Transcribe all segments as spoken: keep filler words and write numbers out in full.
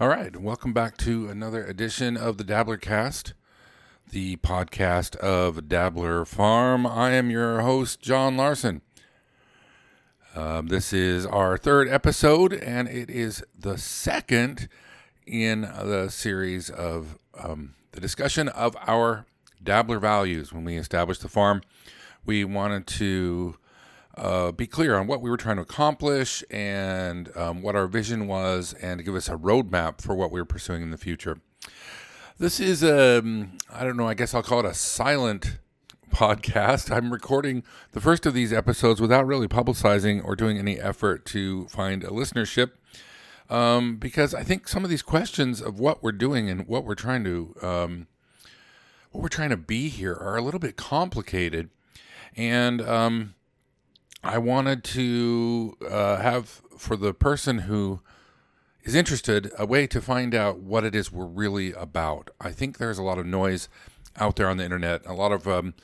All right, welcome back to another edition of the Dabbler Cast, the podcast of Dabbler Farm. I am your host, John Larson. Uh, this is our third episode, and it is the second in the series of um, the discussion of our Dabbler values. When we established the farm, we wanted to Uh, be clear on what we were trying to accomplish and um, what our vision was, and to give us a roadmap for what we were pursuing in the future. This is a, I don't know, I guess I'll call it a silent podcast. I'm recording the first of these episodes without really publicizing or doing any effort to find a listenership, um, because I think some of these questions of what we're doing and what we're trying to, um, what we're trying to be here are a little bit complicated, and um, I wanted to uh, have, for the person who is interested, a way to find out what it is we're really about. I think there's a lot of noise out there on the internet, a lot of um,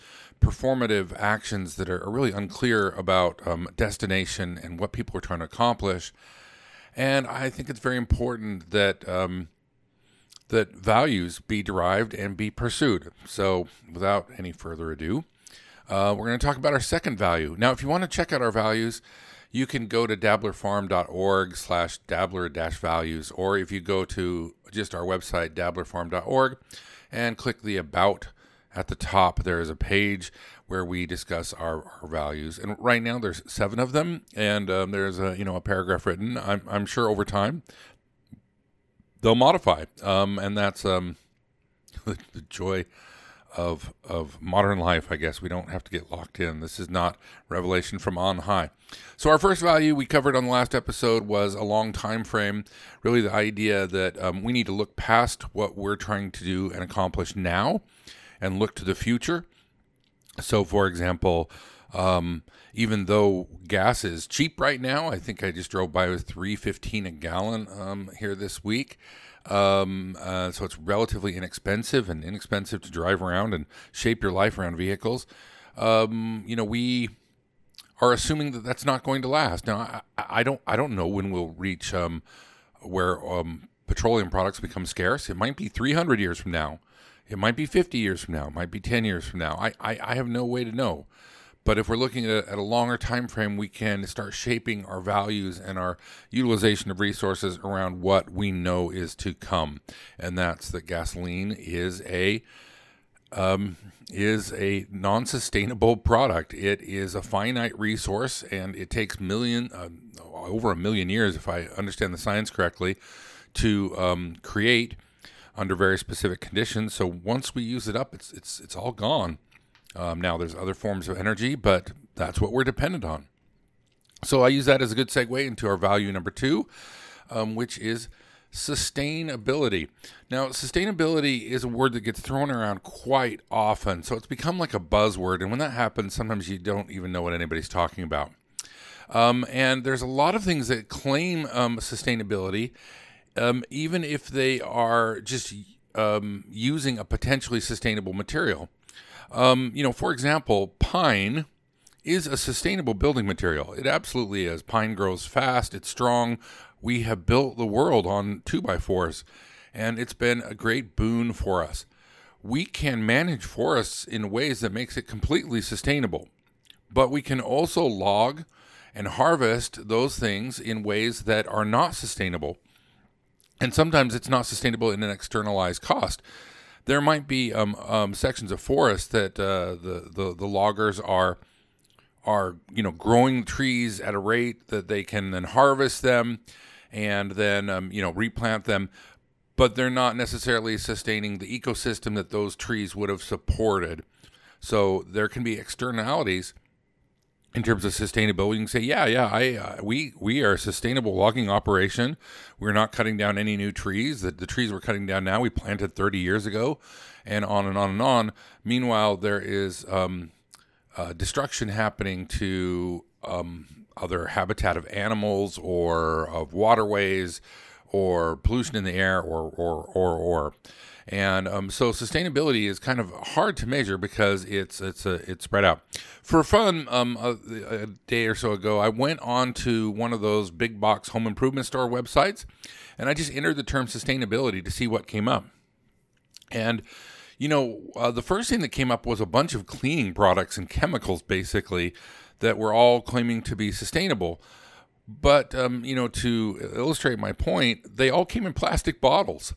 performative actions that are really unclear about um, destination and what people are trying to accomplish. And I think it's very important that um, that values be derived and be pursued. So without any further ado, Uh, we're going to talk about our second value. Now, if you want to check out our values, you can go to dabbler farm dot org slash dabbler dash values, or if you go to just our website, dabbler farm dot org, and click the About at the top, there is a page where we discuss our, our values. And right now, there's seven of them, and um, there's a you know a paragraph written. I'm, I'm sure over time they'll modify, um, and that's um, the, the joy of of modern life, I guess. We don't have to get locked in. This is not revelation from on high. So our first value we covered on the last episode was a long time frame, really the idea that um, we need to look past what we're trying to do and accomplish now and look to the future. So for example, um, even though gas is cheap right now, I think I just drove by with three fifteen a gallon um, here this week. Um, uh, so it's relatively inexpensive and inexpensive to drive around and shape your life around vehicles. Um, you know, we are assuming that that's not going to last. Now, I, I don't, I don't know when we'll reach, um, where, um, petroleum products become scarce. It might be three hundred years from now. It might be fifty years from now. It might be ten years from now. I, I, I have no way to know. But if we're looking at a, at a longer time frame, we can start shaping our values and our utilization of resources around what we know is to come, and that's that gasoline is a um, is a non-sustainable product. It is a finite resource, and it takes million uh, over a million years, if I understand the science correctly, to um, create under very specific conditions. So once we use it up, it's it's it's all gone. Um, now, there's other forms of energy, but that's what we're dependent on. So I use that as a good segue into our value number two, um, which is sustainability. Now, sustainability is a word that gets thrown around quite often, so it's become like a buzzword. And when that happens, sometimes you don't even know what anybody's talking about. Um, and there's a lot of things that claim um, sustainability, um, even if they are just um, using a potentially sustainable material. Um, you know, for example, pine is a sustainable building material. It absolutely is. Pine grows fast. It's strong. We have built the world on two by fours, and it's been a great boon for us. We can manage forests in ways that makes it completely sustainable, but we can also log and harvest those things in ways that are not sustainable. And sometimes it's not sustainable in an externalized cost. There might be um, um, sections of forest that uh, the, the the loggers are are you know growing trees at a rate that they can then harvest them and then um, you know replant them, but they're not necessarily sustaining the ecosystem that those trees would have supported. So there can be externalities in terms of sustainability. You can say, yeah, yeah, I uh, we we are a sustainable logging operation. We're not cutting down any new trees. The, the trees we're cutting down now, we planted thirty years ago, and on and on and on. Meanwhile, there is um, uh, destruction happening to um, other habitat of animals or of waterways or pollution in the air, or, or, or, or. And um, so sustainability is kind of hard to measure because it's it's a, it's spread out. For fun, um, a, a day or so ago, I went on to one of those big box home improvement store websites, and I just entered the term sustainability to see what came up. And, you know, uh, the first thing that came up was a bunch of cleaning products and chemicals, basically, that were all claiming to be sustainable. But, um, you know, to illustrate my point, they all came in plastic bottles.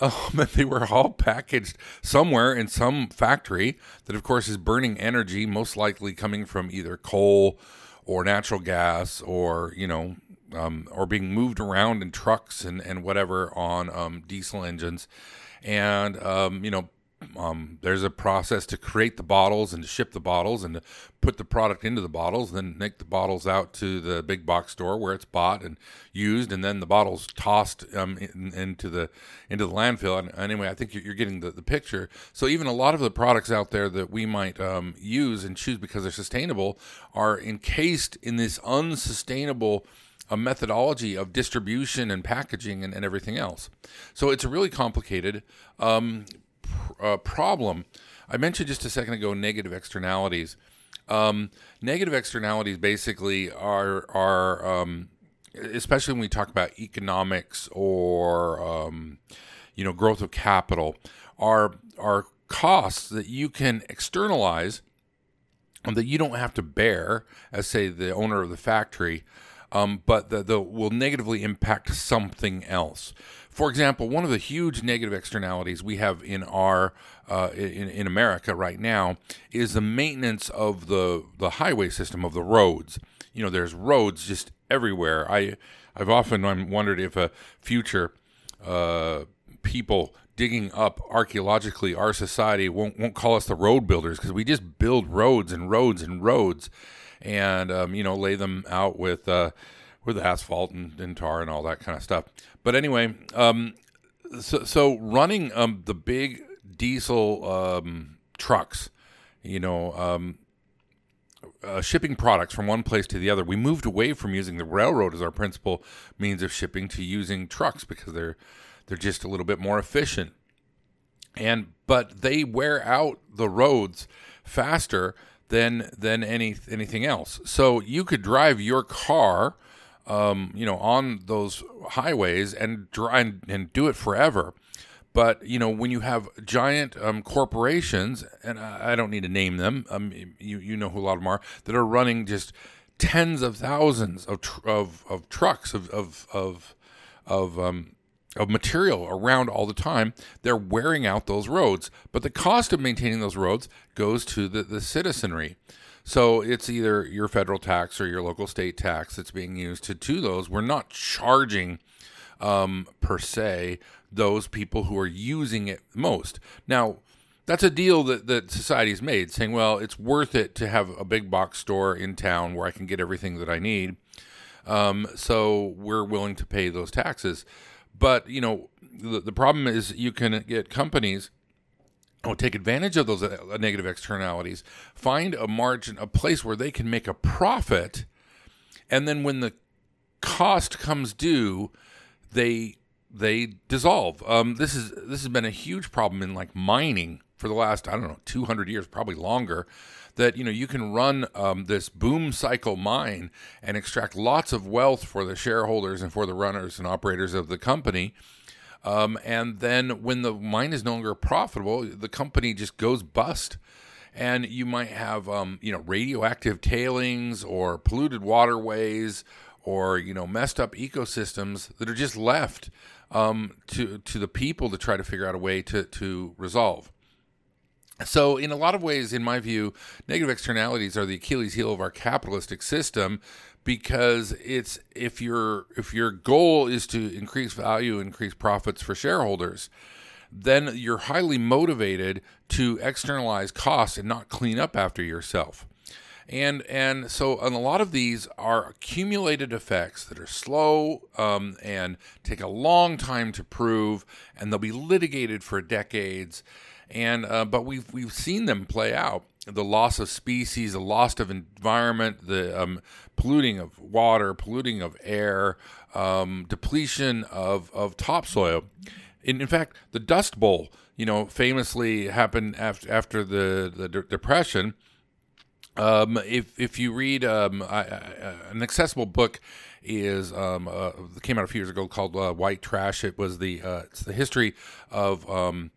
Um, and they were all packaged somewhere in some factory that, of course, is burning energy, most likely coming from either coal or natural gas or, you know, um, or being moved around in trucks and, and whatever on um, diesel engines. And, um, you know, um, there's a process to create the bottles and to ship the bottles and to put the product into the bottles, then make the bottles out to the big box store where it's bought and used, and then the bottles tossed um, in, into the into the landfill. And anyway, I think you're getting the, the picture. So even a lot of the products out there that we might um, use and choose because they're sustainable are encased in this unsustainable a methodology of distribution and packaging and, and everything else. So it's a really complicated um, pr- uh, problem. I mentioned just a second ago negative externalities. Um, negative externalities basically are, are um, especially when we talk about economics or um, you know, growth of capital, are, are costs that you can externalize and that you don't have to bear as, say, the owner of the factory, Um, but the, the will negatively impact something else. For example, one of the huge negative externalities we have in our uh, in, in America right now is the maintenance of the the highway system, of the roads. You know, there's roads just everywhere. I I've often wondered if a future uh, people digging up archaeologically our society won't won't call us the road builders, because we just build roads and roads and roads. And, um, you know, lay them out with uh, with asphalt and, and tar and all that kind of stuff. But anyway, um, so, so running um, the big diesel um, trucks, you know, um, uh, shipping products from one place to the other, we moved away from using the railroad as our principal means of shipping to using trucks because they're they're just a little bit more efficient. And but they wear out the roads faster than than any anything else. So you could drive your car, um, you know, on those highways and drive and, and do it forever. But you know, when you have giant um, corporations, and I, I don't need to name them, um, you you know who a lot of them are, that are running just tens of thousands of tr- of, of trucks of of of of um, of material around all the time, they're wearing out those roads. But the cost of maintaining those roads goes to the, the citizenry. So it's either your federal tax or your local state tax that's being used to do those. We're not charging, um, per se, those people who are using it most. Now, that's a deal that, that society's made, saying, well, it's worth it to have a big box store in town where I can get everything that I need. Um, so we're willing to pay those taxes. But, you know, the, the problem is you can get companies who take advantage of those negative externalities, find a margin, a place where they can make a profit, and then when the cost comes due, they they dissolve. Um, this is this has been a huge problem in, like, mining for the last, I don't know, two hundred years, probably longer, that, you know, you can run um, this boom cycle mine and extract lots of wealth for the shareholders and for the runners and operators of the company. Um, and then when the mine is no longer profitable, the company just goes bust. And you might have, um, you know, radioactive tailings or polluted waterways or, you know, messed up ecosystems that are just left um, to to the people to try to figure out a way to to resolve. So in a lot of ways, in my view, negative externalities are the Achilles heel of our capitalistic system, because it's if your if your goal is to increase value, increase profits for shareholders, then you're highly motivated to externalize costs and not clean up after yourself. And and so and a lot of these are accumulated effects that are slow um, and take a long time to prove, and they'll be litigated for decades. and uh, but we've we've seen them play out. The loss of species, the loss of environment, the um, polluting of water, polluting of air, um, depletion of, of topsoil. In, in fact, the Dust Bowl, you know, famously happened after, after the, the de- Depression. Um, if if you read um, I, I, an accessible book is um, uh, came out a few years ago called uh, White Trash. It was the uh, it's the history of um,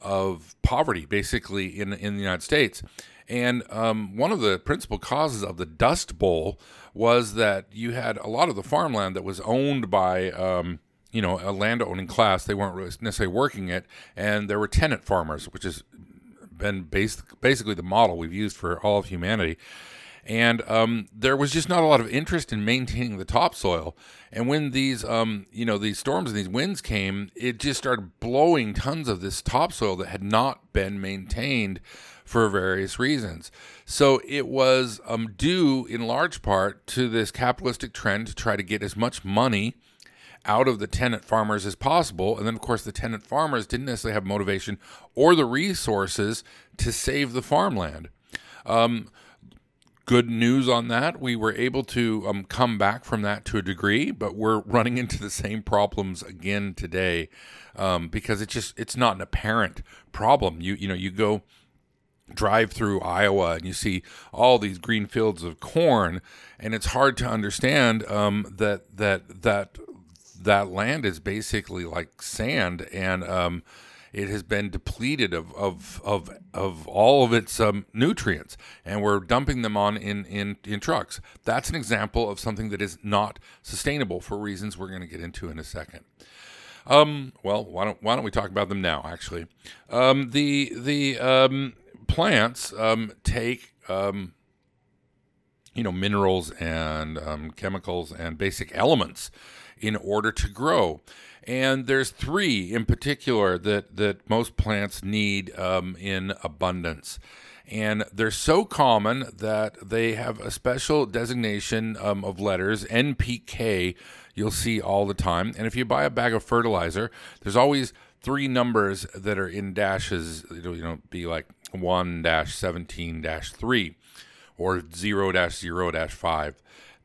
of poverty, basically, in in the United States. And um, one of the principal causes of the Dust Bowl was that you had a lot of the farmland that was owned by um, you know a landowning class. They weren't really necessarily working it, and there were tenant farmers, which is been basic, basically the model we've used for all of humanity. And um, there was just not a lot of interest in maintaining the topsoil. And when these, um, you know, these storms and these winds came, it just started blowing tons of this topsoil that had not been maintained for various reasons. So it was um, due in large part to this capitalistic trend to try to get as much money out of the tenant farmers as possible. And then, of course, the tenant farmers didn't necessarily have motivation or the resources to save the farmland. Um, good news on that. We were able to um, come back from that to a degree, but we're running into the same problems again today um, because it's just, it's not an apparent problem. You, you know, you go drive through Iowa and you see all these green fields of corn, and it's hard to understand um, that, that, that, that land is basically like sand, and um, it has been depleted of of of, of all of its um, nutrients, and we're dumping them on in, in, in trucks. That's an example of something that is not sustainable for reasons we're going to get into in a second. Um, well, why don't why don't we talk about them now? Actually, um, the the um, plants um, take. Um, you know, minerals and um, chemicals and basic elements in order to grow. And there's three in particular that, that most plants need um, in abundance. And they're so common that they have a special designation um, of letters, N P K, you'll see all the time. And if you buy a bag of fertilizer, there's always three numbers that are in dashes. It'll, you know, be like one dash seventeen dash three. Or zero dash zero dash five.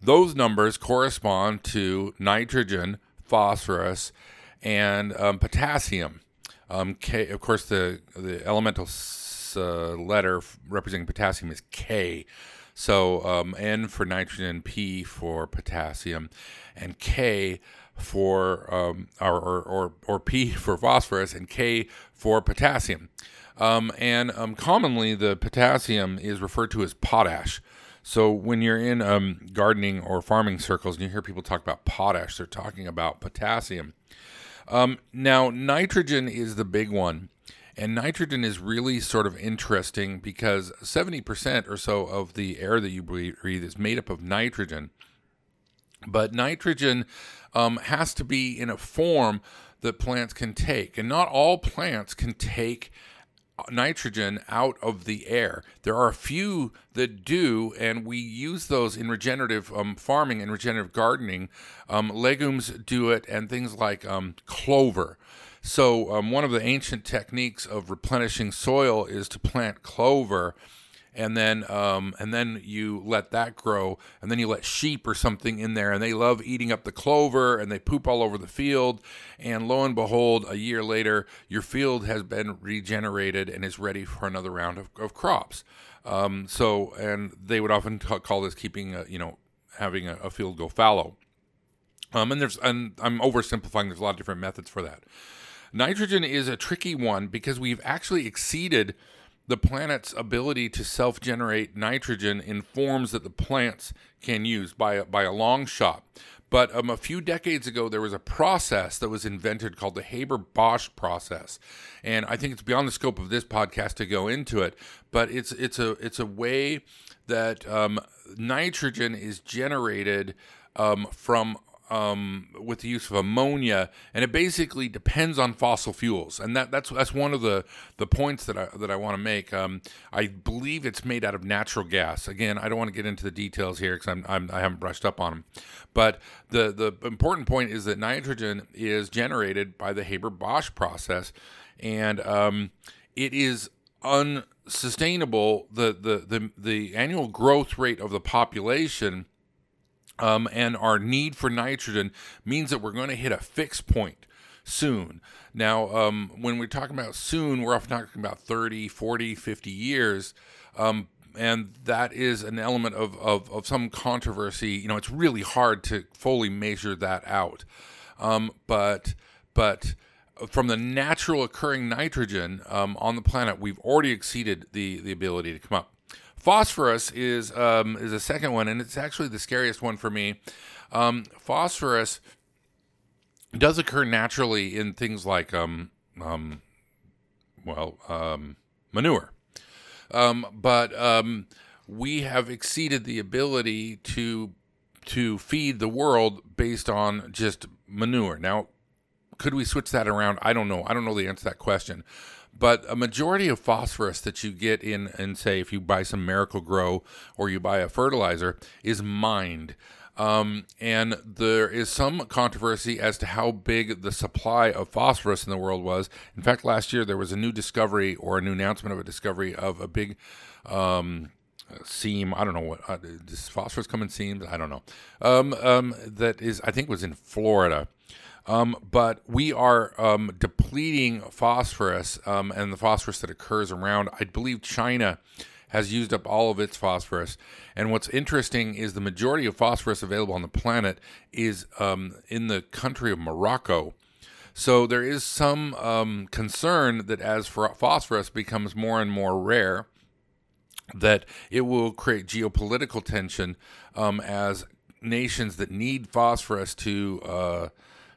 Those numbers correspond to nitrogen, phosphorus, and um, potassium. Um, K, of course, the, the elemental s- uh, letter representing potassium is K. So um, N for nitrogen, P for potassium, and K for, um, or, or, or, or P for phosphorus, and K for potassium. Um, and um, commonly, the potassium is referred to as potash. So when you're in um, gardening or farming circles and you hear people talk about potash, they're talking about potassium. Um, now, nitrogen is the big one. And nitrogen is really sort of interesting because seventy percent or so of the air that you breathe is made up of nitrogen. But nitrogen um, has to be in a form that plants can take. And not all plants can take nitrogen out of the air. There are a few that do, and we use those in regenerative um, farming and regenerative gardening. Um, legumes do it, and things like um, clover. So um, one of the ancient techniques of replenishing soil is to plant clover, and then um, and then you let that grow, and then you let sheep or something in there, and they love eating up the clover, and they poop all over the field, and lo and behold, a year later, your field has been regenerated and is ready for another round of, of crops. Um, so, and they would often t- call this keeping, a, you know, having a, a field go fallow. Um, and there's, and I'm oversimplifying. There's a lot of different methods for that. Nitrogen is a tricky one because we've actually exceeded the planet's ability to self-generate nitrogen in forms that the plants can use by a, by a long shot. But um, a few decades ago, there was a process that was invented called the Haber-Bosch process, and I think it's beyond the scope of this podcast to go into it. But it's it's a it's a way that um, nitrogen is generated um, from Um, with the use of ammonia, and it basically depends on fossil fuels, and that, that's that's one of the, the points that I that I want to make. Um, I believe it's made out of natural gas. Again, I don't want to get into the details here because I'm, I'm I haven't brushed up on them. But the the important point is that nitrogen is generated by the Haber-Bosch process, and um, it is unsustainable, the the the, the annual growth rate of the population, um, and our need for nitrogen means that we're going to hit a fixed point soon. Now, um, when we're talking about soon, we're often talking about thirty, forty, fifty years, um, and that is an element of, of, of some controversy. You know, it's really hard to fully measure that out. Um, but but from the natural occurring nitrogen um, on the planet, we've already exceeded the, the ability to come up. Phosphorus is um, is a second one, and it's actually the scariest one for me. Um, phosphorus does occur naturally in things like, um, um, well, um, manure. Um, but um, we have exceeded the ability to to feed the world based on just manure. Now, could we switch that around? I don't know. I don't know the answer to that question. But a majority of phosphorus that you get in, in say, if you buy some Miracle-Gro or you buy a fertilizer, is mined. Um, and there is some controversy as to how big the supply of phosphorus in the world was. In fact, last year there was a new discovery or a new announcement of a discovery of a big um, seam. I don't know what uh, does phosphorus come in seams? I don't know. Um, um, that is, I think, was in Florida. Um, but we are um, depleting phosphorus um, and the phosphorus that occurs around. I believe China has used up all of its phosphorus. And what's interesting is the majority of phosphorus available on the planet is um, in the country of Morocco. So there is some um, concern that as phosphorus becomes more and more rare, that it will create geopolitical tension um, as nations that need phosphorus to uh,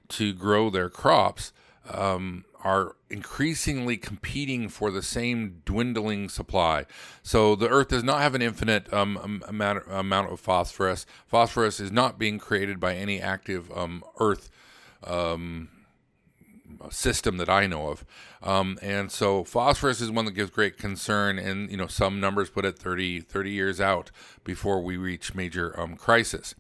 to grow their crops um, are increasingly competing for the same dwindling supply. So the Earth does not have an infinite um, amount, amount of phosphorus. Phosphorus is not being created by any active um, Earth um, system that I know of. Um, and so phosphorus is one that gives great concern. And, you know, some numbers put it thirty, thirty years out before we reach major um, crisis.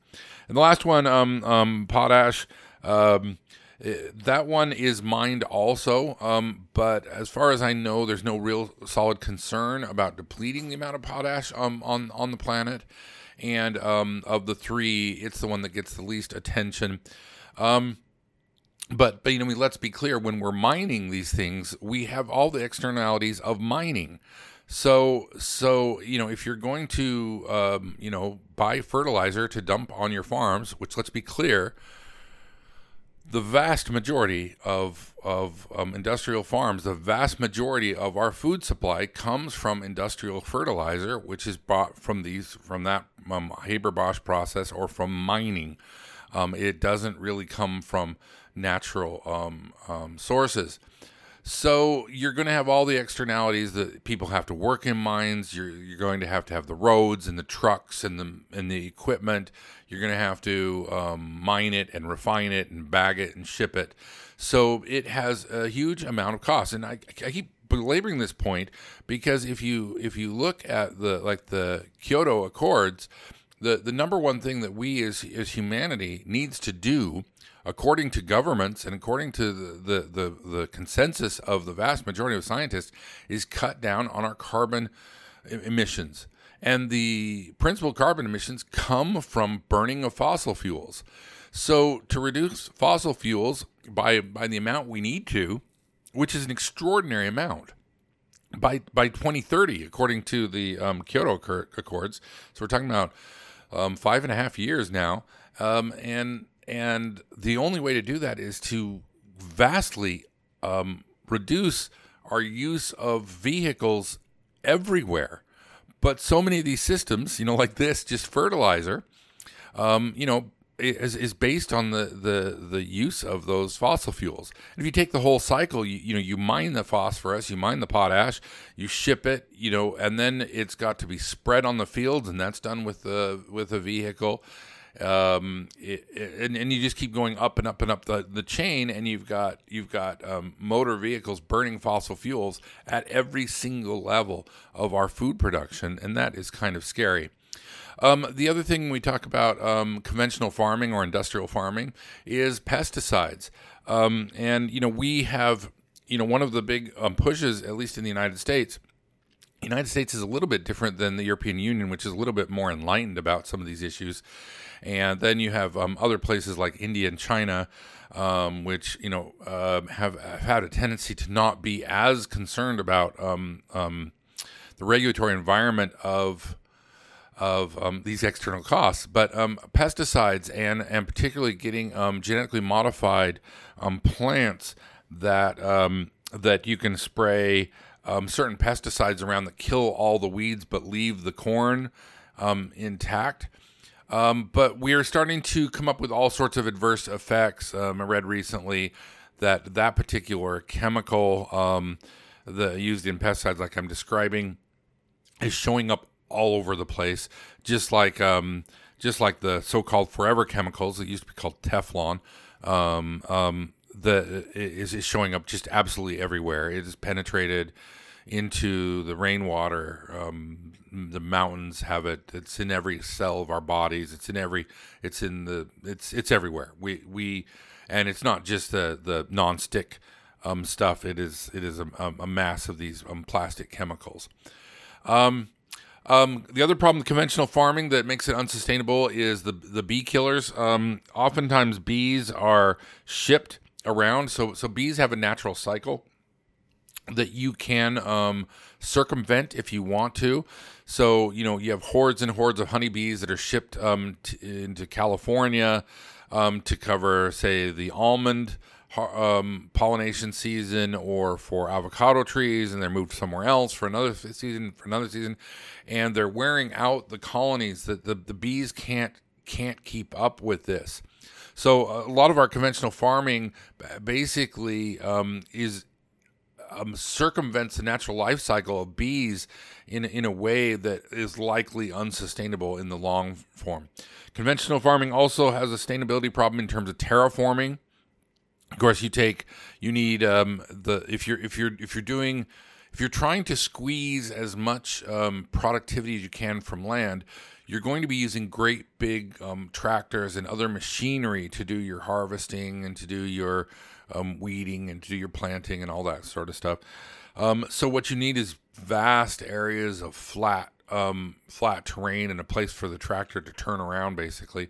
And the last one, um, um, potash. Um, That one is mined also, um, but as far as I know, there's no real solid concern about depleting the amount of potash um, on, on the planet. And um, of the three, it's the one that gets the least attention. Um, but, but, you know, let's be clear, when we're mining these things, we have all the externalities of mining. So, so you know, if you're going to, um, you know, buy fertilizer to dump on your farms, which, let's be clear, the vast majority of of um, industrial farms, the vast majority of our food supply comes from industrial fertilizer, which is bought from these from that um, Haber-Bosch process or from mining. Um, it doesn't really come from natural um, um, sources. So you're going to have all the externalities that people have to work in mines. You're you're going to have to have the roads and the trucks and the and the equipment. You're going to have to um, mine it and refine it and bag it and ship it. So it has a huge amount of cost. And I, I keep belaboring this point because if you if you look at the like the Kyoto Accords, the the number one thing that we as as humanity needs to do, according to governments and according to the, the, the, the consensus of the vast majority of scientists, is cut down on our carbon emissions. And the principal carbon emissions come from burning of fossil fuels. So to reduce fossil fuels by by the amount we need to, which is an extraordinary amount, by by twenty thirty, according to the um, Kyoto Accords, so we're talking about um, five and a half years now, um, and And the only way to do that is to vastly um, reduce our use of vehicles everywhere. But so many of these systems, you know, like this, just fertilizer, um, you know, is, is based on the, the, the use of those fossil fuels. And if you take the whole cycle, you, you know, you mine the phosphorus, you mine the potash, you ship it, you know, and then it's got to be spread on the fields, and that's done with the with a vehicle. Um, it, it, and, and you just keep going up and up and up the, the chain, and you've got you've got um, motor vehicles burning fossil fuels at every single level of our food production, and that is kind of scary. Um, the other thing we talk about um, conventional farming or industrial farming is pesticides, um, and you know we have you know, one of the big um, pushes, at least in the United States, the United States is a little bit different than the European Union, which is a little bit more enlightened about some of these issues. And then you have um, other places like India and China, um, which, you know, uh, have, have had a tendency to not be as concerned about um, um, the regulatory environment of of um, these external costs. But um, pesticides and, and particularly getting um, genetically modified um, plants that um, that you can spray um, certain pesticides around that kill all the weeds but leave the corn um, intact. Um, but we are starting to come up with all sorts of adverse effects. Um, I read recently that that particular chemical um, the, used in pesticides, like I'm describing, is showing up all over the place, just like um, just like the so-called forever chemicals that used to be called Teflon. Um, um, the is is showing up just absolutely everywhere. It has penetrated into the rainwater. Um, the mountains have it. It's in every cell of our bodies. It's in every. It's in the. It's it's everywhere. We we, and it's not just the the non-stick um, stuff. It is it is a, a mass of these um, plastic chemicals. Um, Um, the other problem with conventional farming that makes it unsustainable is the the bee killers. Um, oftentimes bees are shipped around, so so bees have a natural cycle that you can um, circumvent if you want to. So you know you have hordes and hordes of honeybees that are shipped um, to, into California um, to cover, say, the almond Um, pollination season, or for avocado trees, and they're moved somewhere else for another season, for another season, and they're wearing out the colonies. That the, the bees can't can't keep up with this. So a lot of our conventional farming basically um, is um, circumvents the natural life cycle of bees in in a way that is likely unsustainable in the long form. Conventional farming also has a sustainability problem in terms of terraforming. Of course, you take, you need um, the if you're if you're if you're doing if you're trying to squeeze as much um, productivity as you can from land, you're going to be using great big um, tractors and other machinery to do your harvesting and to do your um, weeding and to do your planting and all that sort of stuff. Um, so what you need is vast areas of flat um, flat terrain and a place for the tractor to turn around, basically.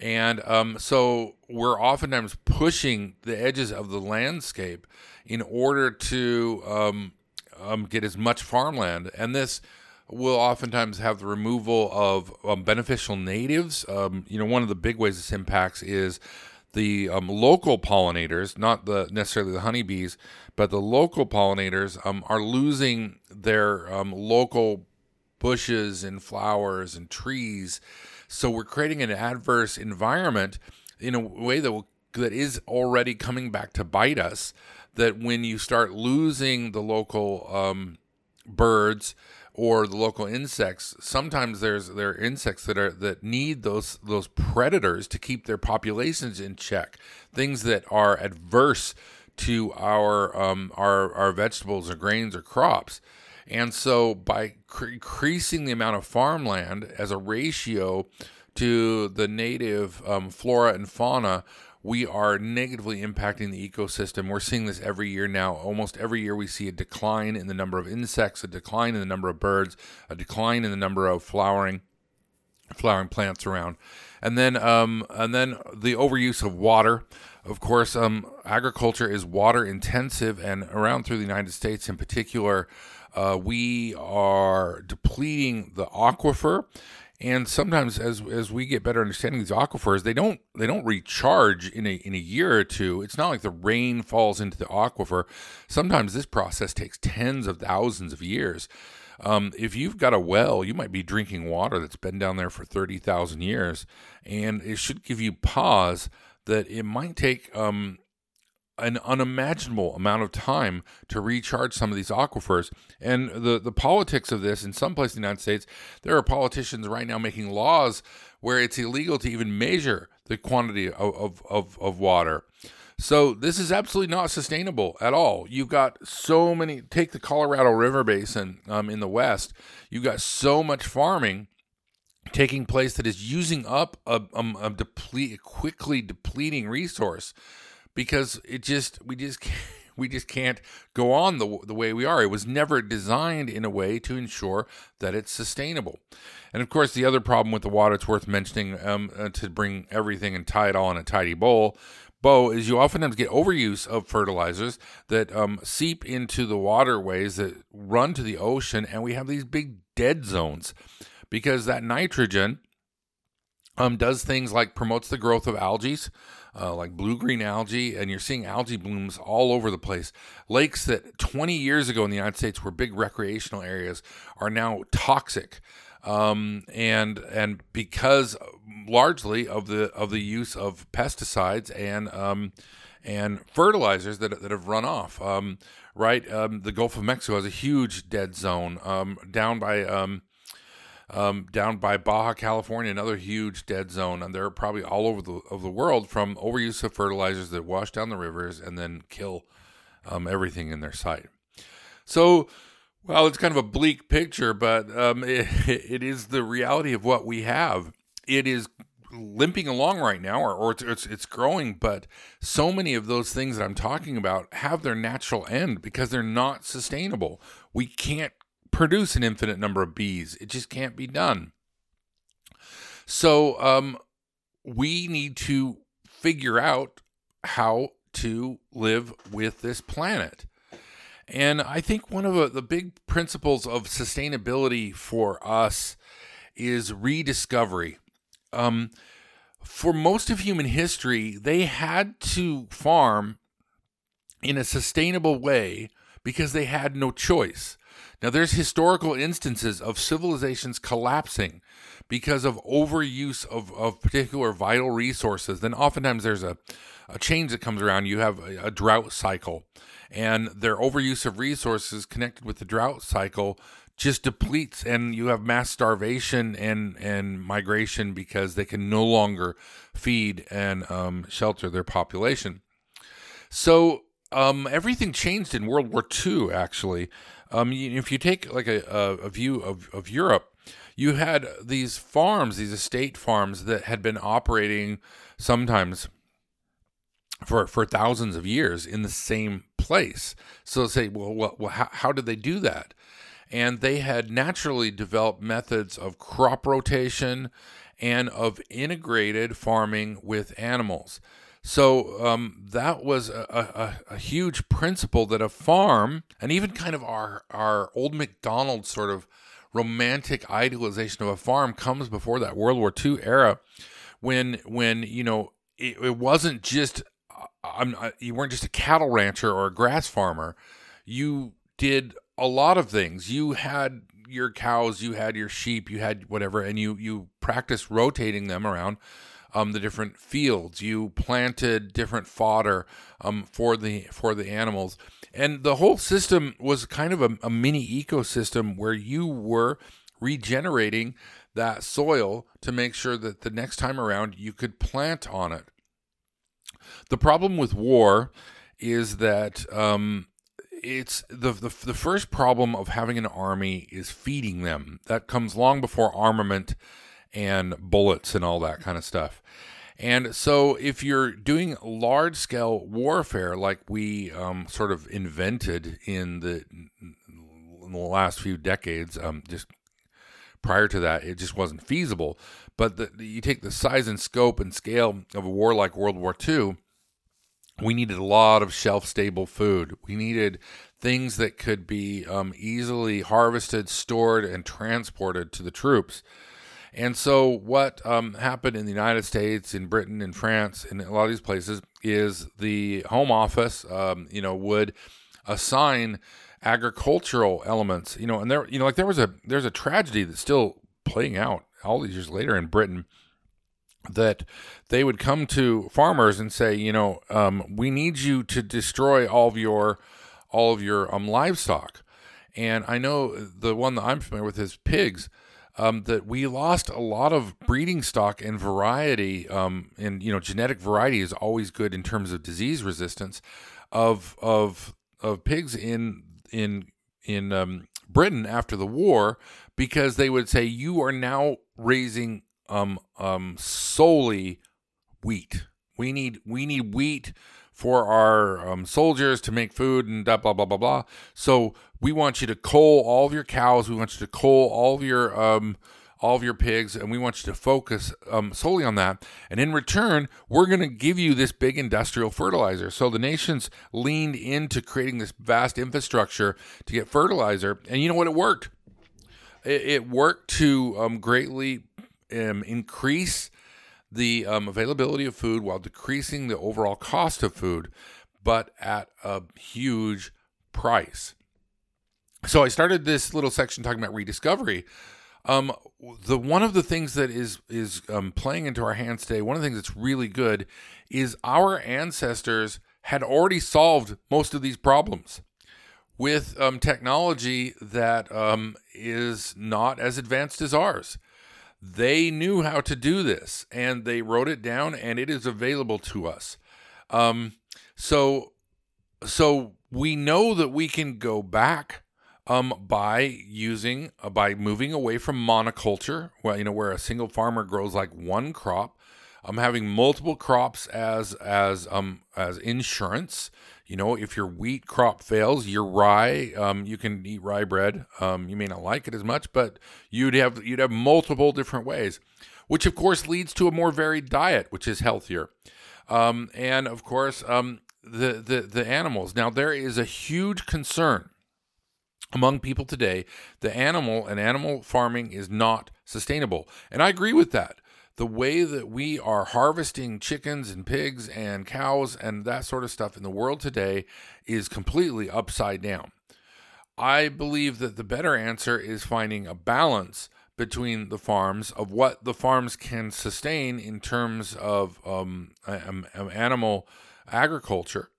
And um, so we're oftentimes pushing the edges of the landscape in order to um, um, get as much farmland. And this will oftentimes have the removal of um, beneficial natives. Um, you know, one of the big ways this impacts is the um, local pollinators, not the necessarily the honeybees, but the local pollinators um, are losing their um, local bushes and flowers and trees. So we're creating an adverse environment in a way that will, that is already coming back to bite us, that when you start losing the local um, birds or the local insects, sometimes there's there are insects that are that need those those predators to keep their populations in check, things that are adverse to our um, our, our vegetables or grains or crops. And so by cr- increasing the amount of farmland as a ratio to the native um, flora and fauna, we are negatively impacting the ecosystem. We're seeing this every year now. Almost every year we see a decline in the number of insects, a decline in the number of birds, a decline in the number of flowering flowering plants around. And then um, and then the overuse of water. Of course, um, agriculture is water intensive, and around through the United States in particular, Uh, we are depleting the aquifer, and sometimes as as we get better understanding these aquifers, they don't they don't recharge in a in a year or two. It's not like the rain falls into the aquifer. Sometimes this process takes tens of thousands of years. Um, if you've got a well, you might be drinking water that's been down there for thirty thousand years, and it should give you pause that it might take Um, an unimaginable amount of time to recharge some of these aquifers. And the, the politics of this, in some places in the United States, there are politicians right now making laws where it's illegal to even measure the quantity of, of, of, of water. So this is absolutely not sustainable at all. You've got so many, take the Colorado River Basin um, in the West, you've got so much farming taking place that is using up a, a, a deplete, quickly depleting resource. Because it just, we just, can't, We just can't go on the the way we are. It was never designed in a way to ensure that it's sustainable. And of course, the other problem with the water, it's worth mentioning, um, uh, to bring everything and tie it all in a tidy bowl, Bo, is you oftentimes get overuse of fertilizers that um, seep into the waterways that run to the ocean, and we have these big dead zones because that nitrogen um, does things like promotes the growth of algae, uh, like blue-green algae, and you're seeing algae blooms all over the place. Lakes that twenty years ago in the United States were big recreational areas are now toxic. Um, and and because largely of the of the use of pesticides and um, and fertilizers that that have run off, um, right? Um, the Gulf of Mexico is a huge dead zone um, down by um, um, down by Baja California, another huge dead zone, and they're probably all over the of the world from overuse of fertilizers that wash down the rivers and then kill um, everything in their sight. So. Well, it's kind of a bleak picture, but um, it, it is the reality of what we have. It is limping along right now, or, or it's it's growing, but so many of those things that I'm talking about have their natural end because they're not sustainable. We can't produce an infinite number of bees. It just can't be done. So um, we need to figure out how to live with this planet. And I think one of the big principles of sustainability for us is rediscovery. Um, for most of human history, they had to farm in a sustainable way because they had no choice. Now, there's historical instances of civilizations collapsing because of overuse of, of particular vital resources. Then oftentimes there's a, a change that comes around. You have a, a drought cycle, and their overuse of resources connected with the drought cycle just depletes, and you have mass starvation and, and migration because they can no longer feed and um, shelter their population. So um, everything changed in World War Two, actually. Um, if you take like a, a view of, of Europe, you had these farms, these estate farms that had been operating sometimes for, for thousands of years in the same place. So say, well, well, well how, how did they do that? And they had naturally developed methods of crop rotation and of integrated farming with animals. So um, that was a, a, a huge principle that a farm, and even kind of our, our old MacDonald sort of romantic idealization of a farm comes before that World War Two era, when when you know it, it wasn't just I'm, I, you weren't just a cattle rancher or a grass farmer. You did a lot of things. You had your cows, you had your sheep, you had whatever, and you you practiced rotating them around. Um, the different fields, you planted different fodder um, for the for the animals, and the whole system was kind of a, a mini ecosystem where you were regenerating that soil to make sure that the next time around you could plant on it. The problem with war is that um, it's the, the the first problem of having an army is feeding them. That comes long before armament and bullets and all that kind of stuff. And so if you're doing large-scale warfare like we um, sort of invented in the, in the last few decades, um, just prior to that, it just wasn't feasible. But the, you take the size and scope and scale of a war like World War Two, we needed a lot of shelf-stable food. We needed things that could be um, easily harvested, stored, and transported to the troops. And so what um, happened in the United States, in Britain, in France, and a lot of these places is the Home Office, um, you know, would assign agricultural elements, you know, and there, you know, like there was a, there's a tragedy that's still playing out all these years later in Britain that they would come to farmers and say, you know, um, we need you to destroy all of your, all of your um, livestock. And I know the one that I'm familiar with is pigs. Um, that we lost a lot of breeding stock and variety, um, and you know, genetic variety is always good in terms of disease resistance of of of pigs in in in um, Britain after the war, because they would say you are now raising um um solely wheat. We need we need wheat for our um, soldiers to make food and blah, blah, blah, blah, blah. So we want you to cull all of your cows. We want you to cull all of your um, all of your pigs, and we want you to focus um, solely on that. And in return, we're going to give you this big industrial fertilizer. So the nation's leaned into creating this vast infrastructure to get fertilizer. And you know what? It worked. It, it worked to um, greatly um, increase the um, availability of food while decreasing the overall cost of food, but at a huge price. So I started this little section talking about rediscovery. Um, the one of the things that is is um, playing into our hands today, one of the things that's really good, is our ancestors had already solved most of these problems with um, technology that um, is not as advanced as ours. They knew how to do this, and they wrote it down, and it is available to us. Um, so, so we know that we can go back Um, by using, uh, by moving away from monoculture, well, you know, where a single farmer grows like one crop, um, having multiple crops as, as, um, as insurance. You know, if your wheat crop fails, your rye, um, you can eat rye bread. Um, you may not like it as much, but you'd have, you'd have multiple different ways, which of course leads to a more varied diet, which is healthier. Um, and of course, um, the, the, the animals. Now there is a huge concern among people today, the animal and animal farming is not sustainable. And I agree with that. The way that we are harvesting chickens and pigs and cows and that sort of stuff in the world today is completely upside down. I believe that the better answer is finding a balance between the farms of what the farms can sustain in terms of um, um, animal agriculture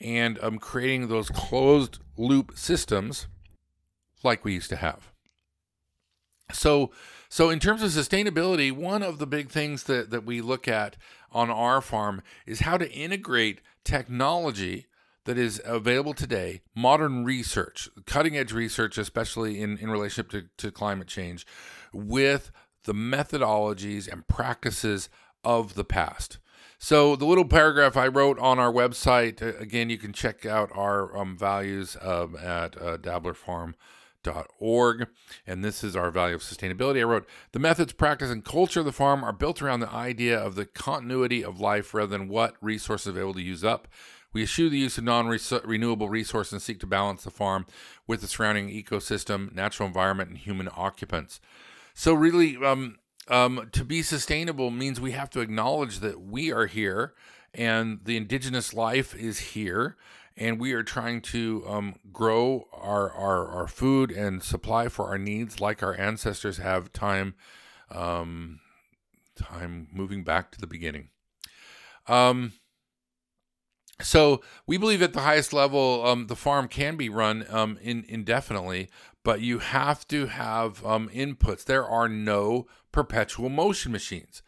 and um, creating those closed loop systems like we used to have. So, so in terms of sustainability, one of the big things that, that we look at on our farm is how to integrate technology that is available today, modern research, cutting edge research, especially in, in relationship to, to climate change, with the methodologies and practices of the past. So the little paragraph I wrote on our website, again, you can check out our um, values um, at uh, dabbler farm dot org. And this is our value of sustainability. I wrote, the methods, practice, and culture of the farm are built around the idea of the continuity of life rather than what resources are available to use up. We eschew the use of non-renewable resources and seek to balance the farm with the surrounding ecosystem, natural environment, and human occupants. So really, um, um, to be sustainable means we have to acknowledge that we are here and the indigenous life is here. And we are trying to um, grow our, our, our food and supply for our needs like our ancestors have time um, time moving back to the beginning. Um, so we believe at the highest level um, the farm can be run um, in, indefinitely, but you have to have um, inputs. There are no perpetual motion machines.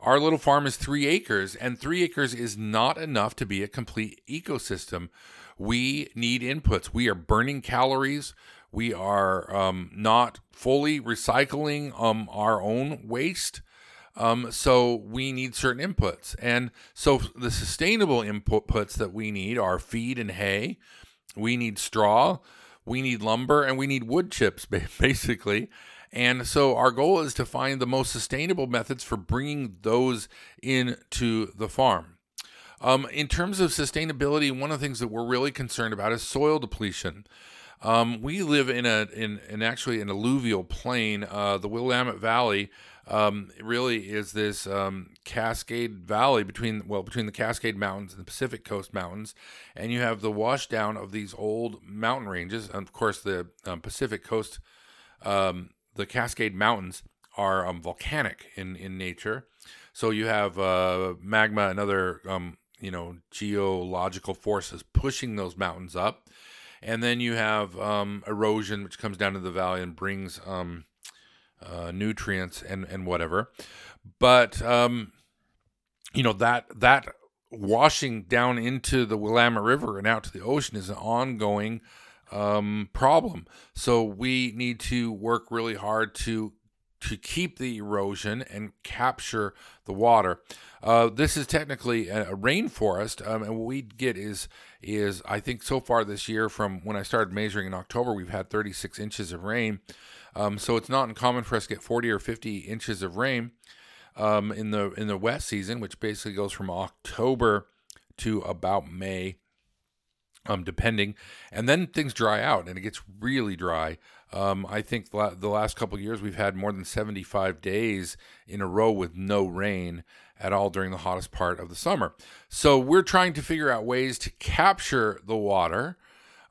Our little farm is three acres, and three acres is not enough to be a complete ecosystem. We need inputs. We are burning calories. We are um, not fully recycling um, our own waste. Um, so we need certain inputs. And so the sustainable inputs that we need are feed and hay. We need straw. We need lumber, and we need wood chips, basically. And so our goal is to find the most sustainable methods for bringing those into the farm. Um, in terms of sustainability, one of the things that we're really concerned about is soil depletion. Um, we live in a in, in actually an alluvial plain. Uh, the Willamette Valley um, really is this um, Cascade Valley between well between the Cascade Mountains and the Pacific Coast Mountains, and you have the washdown of these old mountain ranges. And of course, the um, Pacific Coast. Um, The Cascade Mountains are um, volcanic in, in nature, so you have uh, magma and other um, you know geological forces pushing those mountains up, and then you have um, erosion, which comes down to the valley and brings um, uh, nutrients and and whatever. But um, you know that that washing down into the Willamette River and out to the ocean is an ongoing Um, problem. So we need to work really hard to to keep the erosion and capture the water. Uh, this is technically a, a rainforest, um, and what we get is, is I think so far this year, from when I started measuring in October, we've had thirty-six inches of rain. Um, so it's not uncommon for us to get forty or fifty inches of rain um, in the in the wet season, which basically goes from October to about May, um, depending. And then things dry out, and it gets really dry. Um, I think la- the last couple of years we've had more than seventy-five days in a row with no rain at all during the hottest part of the summer. So we're trying to figure out ways to capture the water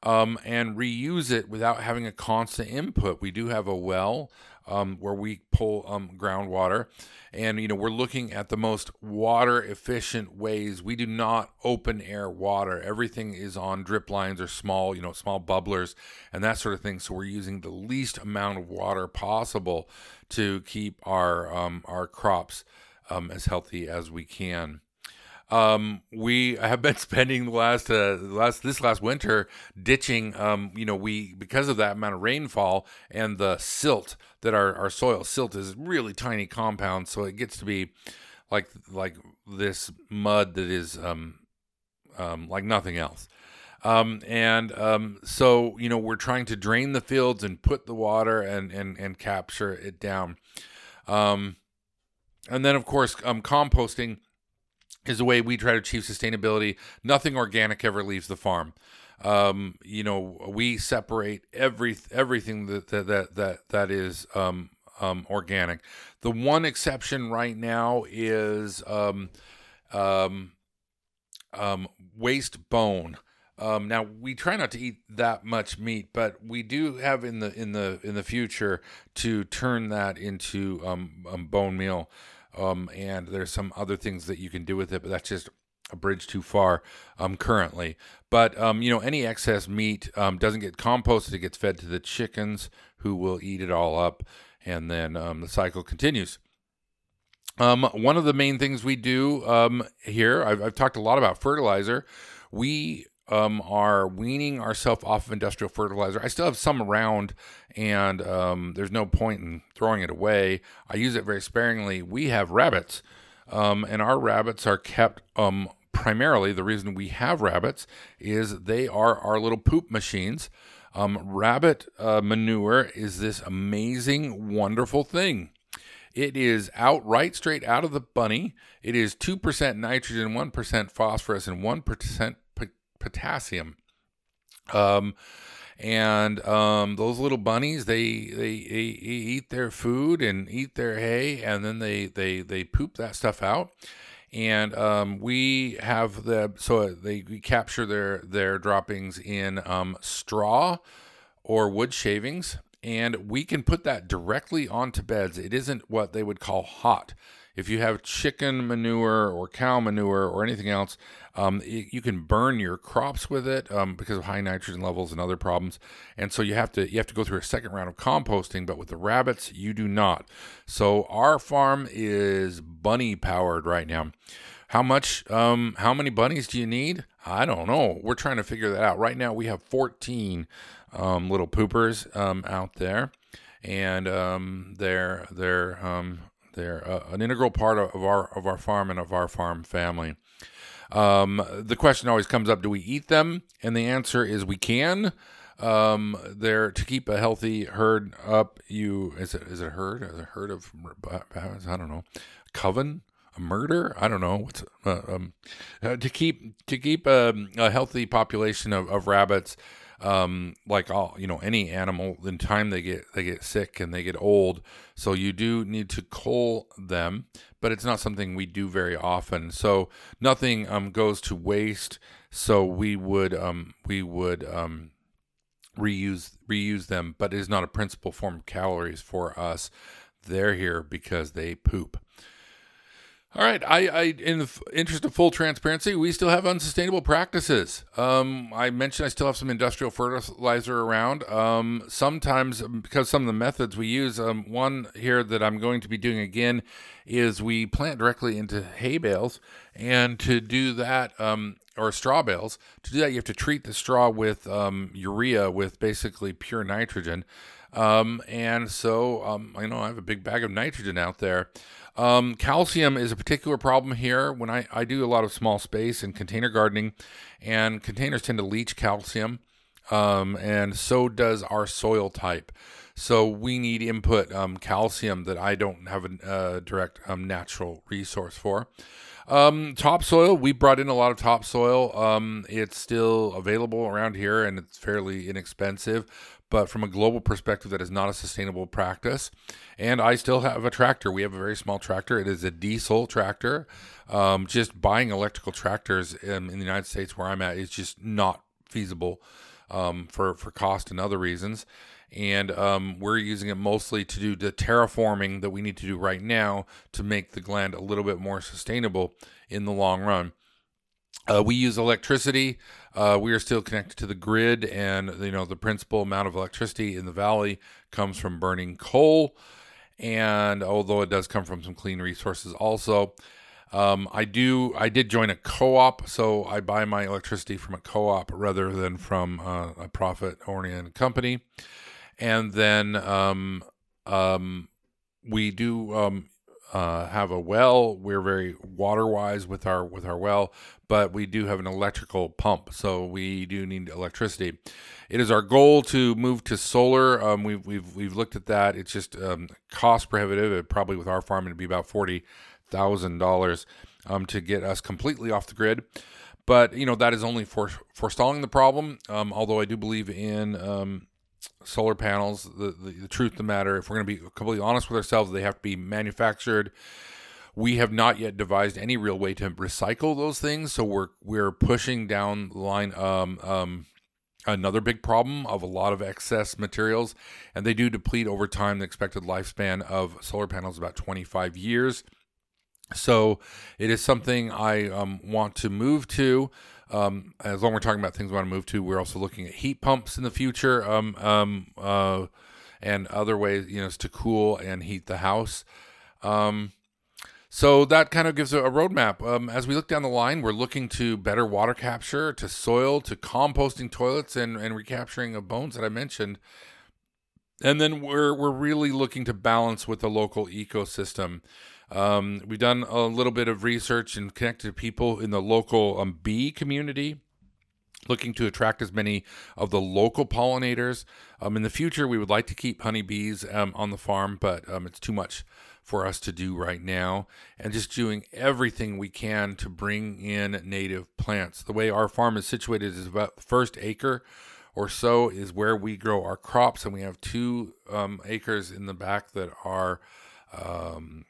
um, and reuse it without having a constant input. We do have a well um, where we pull um, groundwater, and you know we're looking at the most water efficient ways. We do not open air water. Everything is on drip lines or small, you know, small bubblers and that sort of thing. So we're using the least amount of water possible to keep our um, our crops Um, as healthy as we can. Um, we have been spending the last, uh, last this last winter ditching. Um, you know, we because of that amount of rainfall and the silt that our, our soil silt is really tiny compounds, so it gets to be like like this mud that is um, um, like nothing else. Um, and um, so you know, we're trying to drain the fields and put the water and and and capture it down. Um, And then, of course, um, composting is the way we try to achieve sustainability. Nothing organic ever leaves the farm. Um, you know, we separate every everything that that that that is um, um, organic. The one exception right now is um, um, um, waste bone. Um, now we try not to eat that much meat, but we do have in the in the in the future to turn that into um, um, bone meal. Um, and there's some other things that you can do with it, but that's just a bridge too far um, currently. But, um, you know, any excess meat um, doesn't get composted. It gets fed to the chickens, who will eat it all up. And then um, the cycle continues. Um, one of the main things we do um, here, I've, I've talked a lot about fertilizer. We um, are weaning ourselves off of industrial fertilizer. I still have some around, and um, there's no point in throwing it away. I use it very sparingly. We have rabbits, um, and our rabbits are kept um, primarily. The reason we have rabbits is they are our little poop machines. Um, rabbit uh, manure is this amazing, wonderful thing. It is outright straight out of the bunny. It is two percent nitrogen, one percent phosphorus, and one percent potassium. Um, and um, those little bunnies, they, they, they eat their food and eat their hay, and then they, they, they poop that stuff out. And um, we have the, so they we capture their, their droppings in um, straw or wood shavings, and we can put that directly onto beds. It isn't what they would call hot. If you have chicken manure or cow manure or anything else, um, it, you can burn your crops with it um, because of high nitrogen levels and other problems. And so you have to you have to go through a second round of composting. But with the rabbits, you do not. So our farm is bunny powered right now. How much? Um, how many bunnies do you need? I don't know. We're trying to figure that out. Right now, we have fourteen um, little poopers um, out there, and um, they're they're. Um, They're uh, an integral part of our of our farm and of our farm family. Um, the question always comes up: do we eat them? And the answer is we can. Um, they're to keep a healthy herd up. You is it is it a herd? Is it a herd of I don't know, a coven, a murder? I don't know. What's uh, um, to keep to keep a, a healthy population of, of rabbits. Um, like all, you know, any animal, in time they get they get sick and they get old. So you do need to cull them, but it's not something we do very often. So nothing um goes to waste. So we would um we would um reuse reuse them, but it is not a principal form of calories for us. They're here because they poop. All right. I, I, in the interest of full transparency, we still have unsustainable practices. Um, I mentioned I still have some industrial fertilizer around. Um, sometimes, because some of the methods we use, um, one here that I'm going to be doing again is we plant directly into hay bales, and to do that, um, or straw bales, to do that, you have to treat the straw with um, urea, with basically pure nitrogen. Um, and so, um, you know, I have a big bag of nitrogen out there. Um, calcium is a particular problem here. When I, I do a lot of small space and container gardening, and containers tend to leach calcium, um, and so does our soil type. So we need input um, calcium that I don't have a uh, direct um, natural resource for. Um, topsoil, we brought in a lot of topsoil. Um, it's still available around here, and it's fairly inexpensive. But from a global perspective, that is not a sustainable practice. And I still have a tractor. We have a very small tractor. It is a diesel tractor. Um, just buying electrical tractors in, in the United States where I'm at is just not feasible um, for, for cost and other reasons. And um, we're using it mostly to do the terraforming that we need to do right now to make the land a little bit more sustainable in the long run. Uh, we use electricity. Uh, we are still connected to the grid, and you know the principal amount of electricity in the valley comes from burning coal. And although it does come from some clean resources, also, um, I do I did join a co-op, so I buy my electricity from a co-op rather than from uh, a profit-oriented company. And then um, um, we do. Um, Uh, have a well. We're very water wise with our with our well, but we do have an electrical pump, so we do need electricity. It is our goal to move to solar. Um, we've we've we've looked at that. It's just um, cost prohibitive. It probably with our farm it'd be about forty thousand dollars um, to get us completely off the grid. But you know that is only for forestalling the problem. Um, although I do believe in. Um, Solar panels, the, the, the truth of the matter, if we're going to be completely honest with ourselves, they have to be manufactured. We have not yet devised any real way to recycle those things. So we're we're pushing down the line um, um, another big problem of a lot of excess materials. And they do deplete over time. The expected lifespan of solar panels is about twenty-five years. So it is something I um, want to move to. Um, as long as we're talking about things we want to move to, we're also looking at heat pumps in the future um, um, uh, and other ways, you know, to cool and heat the house. Um, so that kind of gives a, a roadmap. Um, as we look down the line, we're looking to better water capture, to soil, to composting toilets and, and recapturing of bones that I mentioned. And then we're we're really looking to balance with the local ecosystem. Um, we've done a little bit of research and connected to people in the local um, bee community, looking to attract as many of the local pollinators. Um, in the future, we would like to keep honeybees um, on the farm, but um, it's too much for us to do right now. And just doing everything we can to bring in native plants. The way our farm is situated is about the first acre or so is where we grow our crops. And we have two um, acres in the back that are... Um,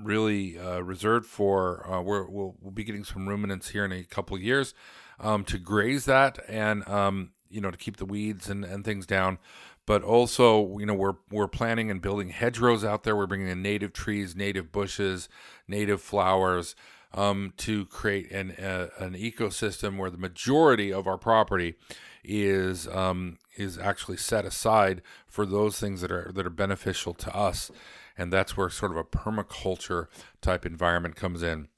really uh, reserved for, uh, we're, we'll, we'll be getting some ruminants here in a couple of years um, to graze that and, um, you know, to keep the weeds and, and things down. But also, you know, we're we're planting and building hedgerows out there. We're bringing in native trees, native bushes, native flowers um, to create an uh, an ecosystem where the majority of our property is um, is actually set aside for those things that are that are beneficial to us. And that's where sort of a permaculture type environment comes in.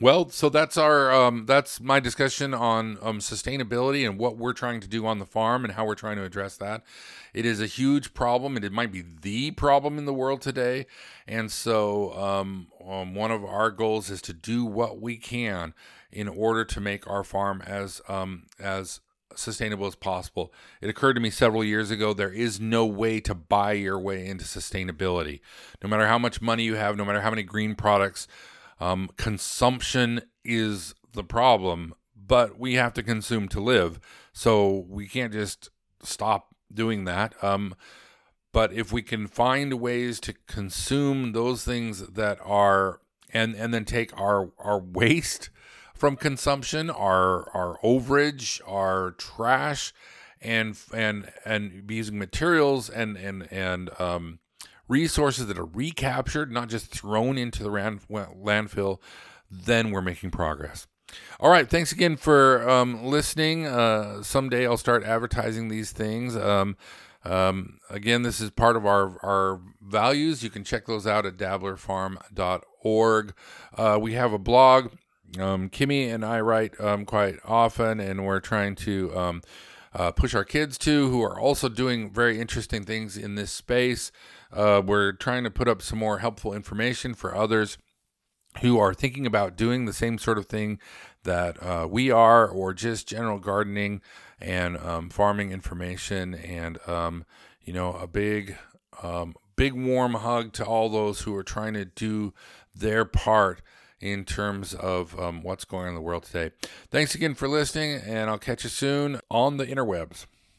Well, so that's our um, that's my discussion on um, sustainability and what we're trying to do on the farm and how we're trying to address that. It is a huge problem, and it might be the problem in the world today. And so um, um, one of our goals is to do what we can in order to make our farm as um, as sustainable as possible. It occurred to me several years ago, there is no way to buy your way into sustainability. No matter how much money you have, no matter how many green products, um, consumption is the problem, but we have to consume to live. So we can't just stop doing that. Um, but if we can find ways to consume those things that are, and, and then take our, our waste from consumption, our our overage, our trash, and and and using materials and and and um, resources that are recaptured, not just thrown into the ran- landfill, then we're making progress. All right, thanks again for um, listening. Uh, someday I'll start advertising these things. Um, um, again, this is part of our our values. You can check those out at dabbler farm dot org. Uh, we have a blog. Um, Kimmy and I write um, quite often, and we're trying to um, uh, push our kids to, who are also doing very interesting things in this space. Uh, we're trying to put up some more helpful information for others who are thinking about doing the same sort of thing that uh, we are, or just general gardening and um, farming information. And, um, you know, a big, um, big warm hug to all those who are trying to do their part in terms of um, what's going on in the world today. Thanks again for listening, and I'll catch you soon on the interwebs.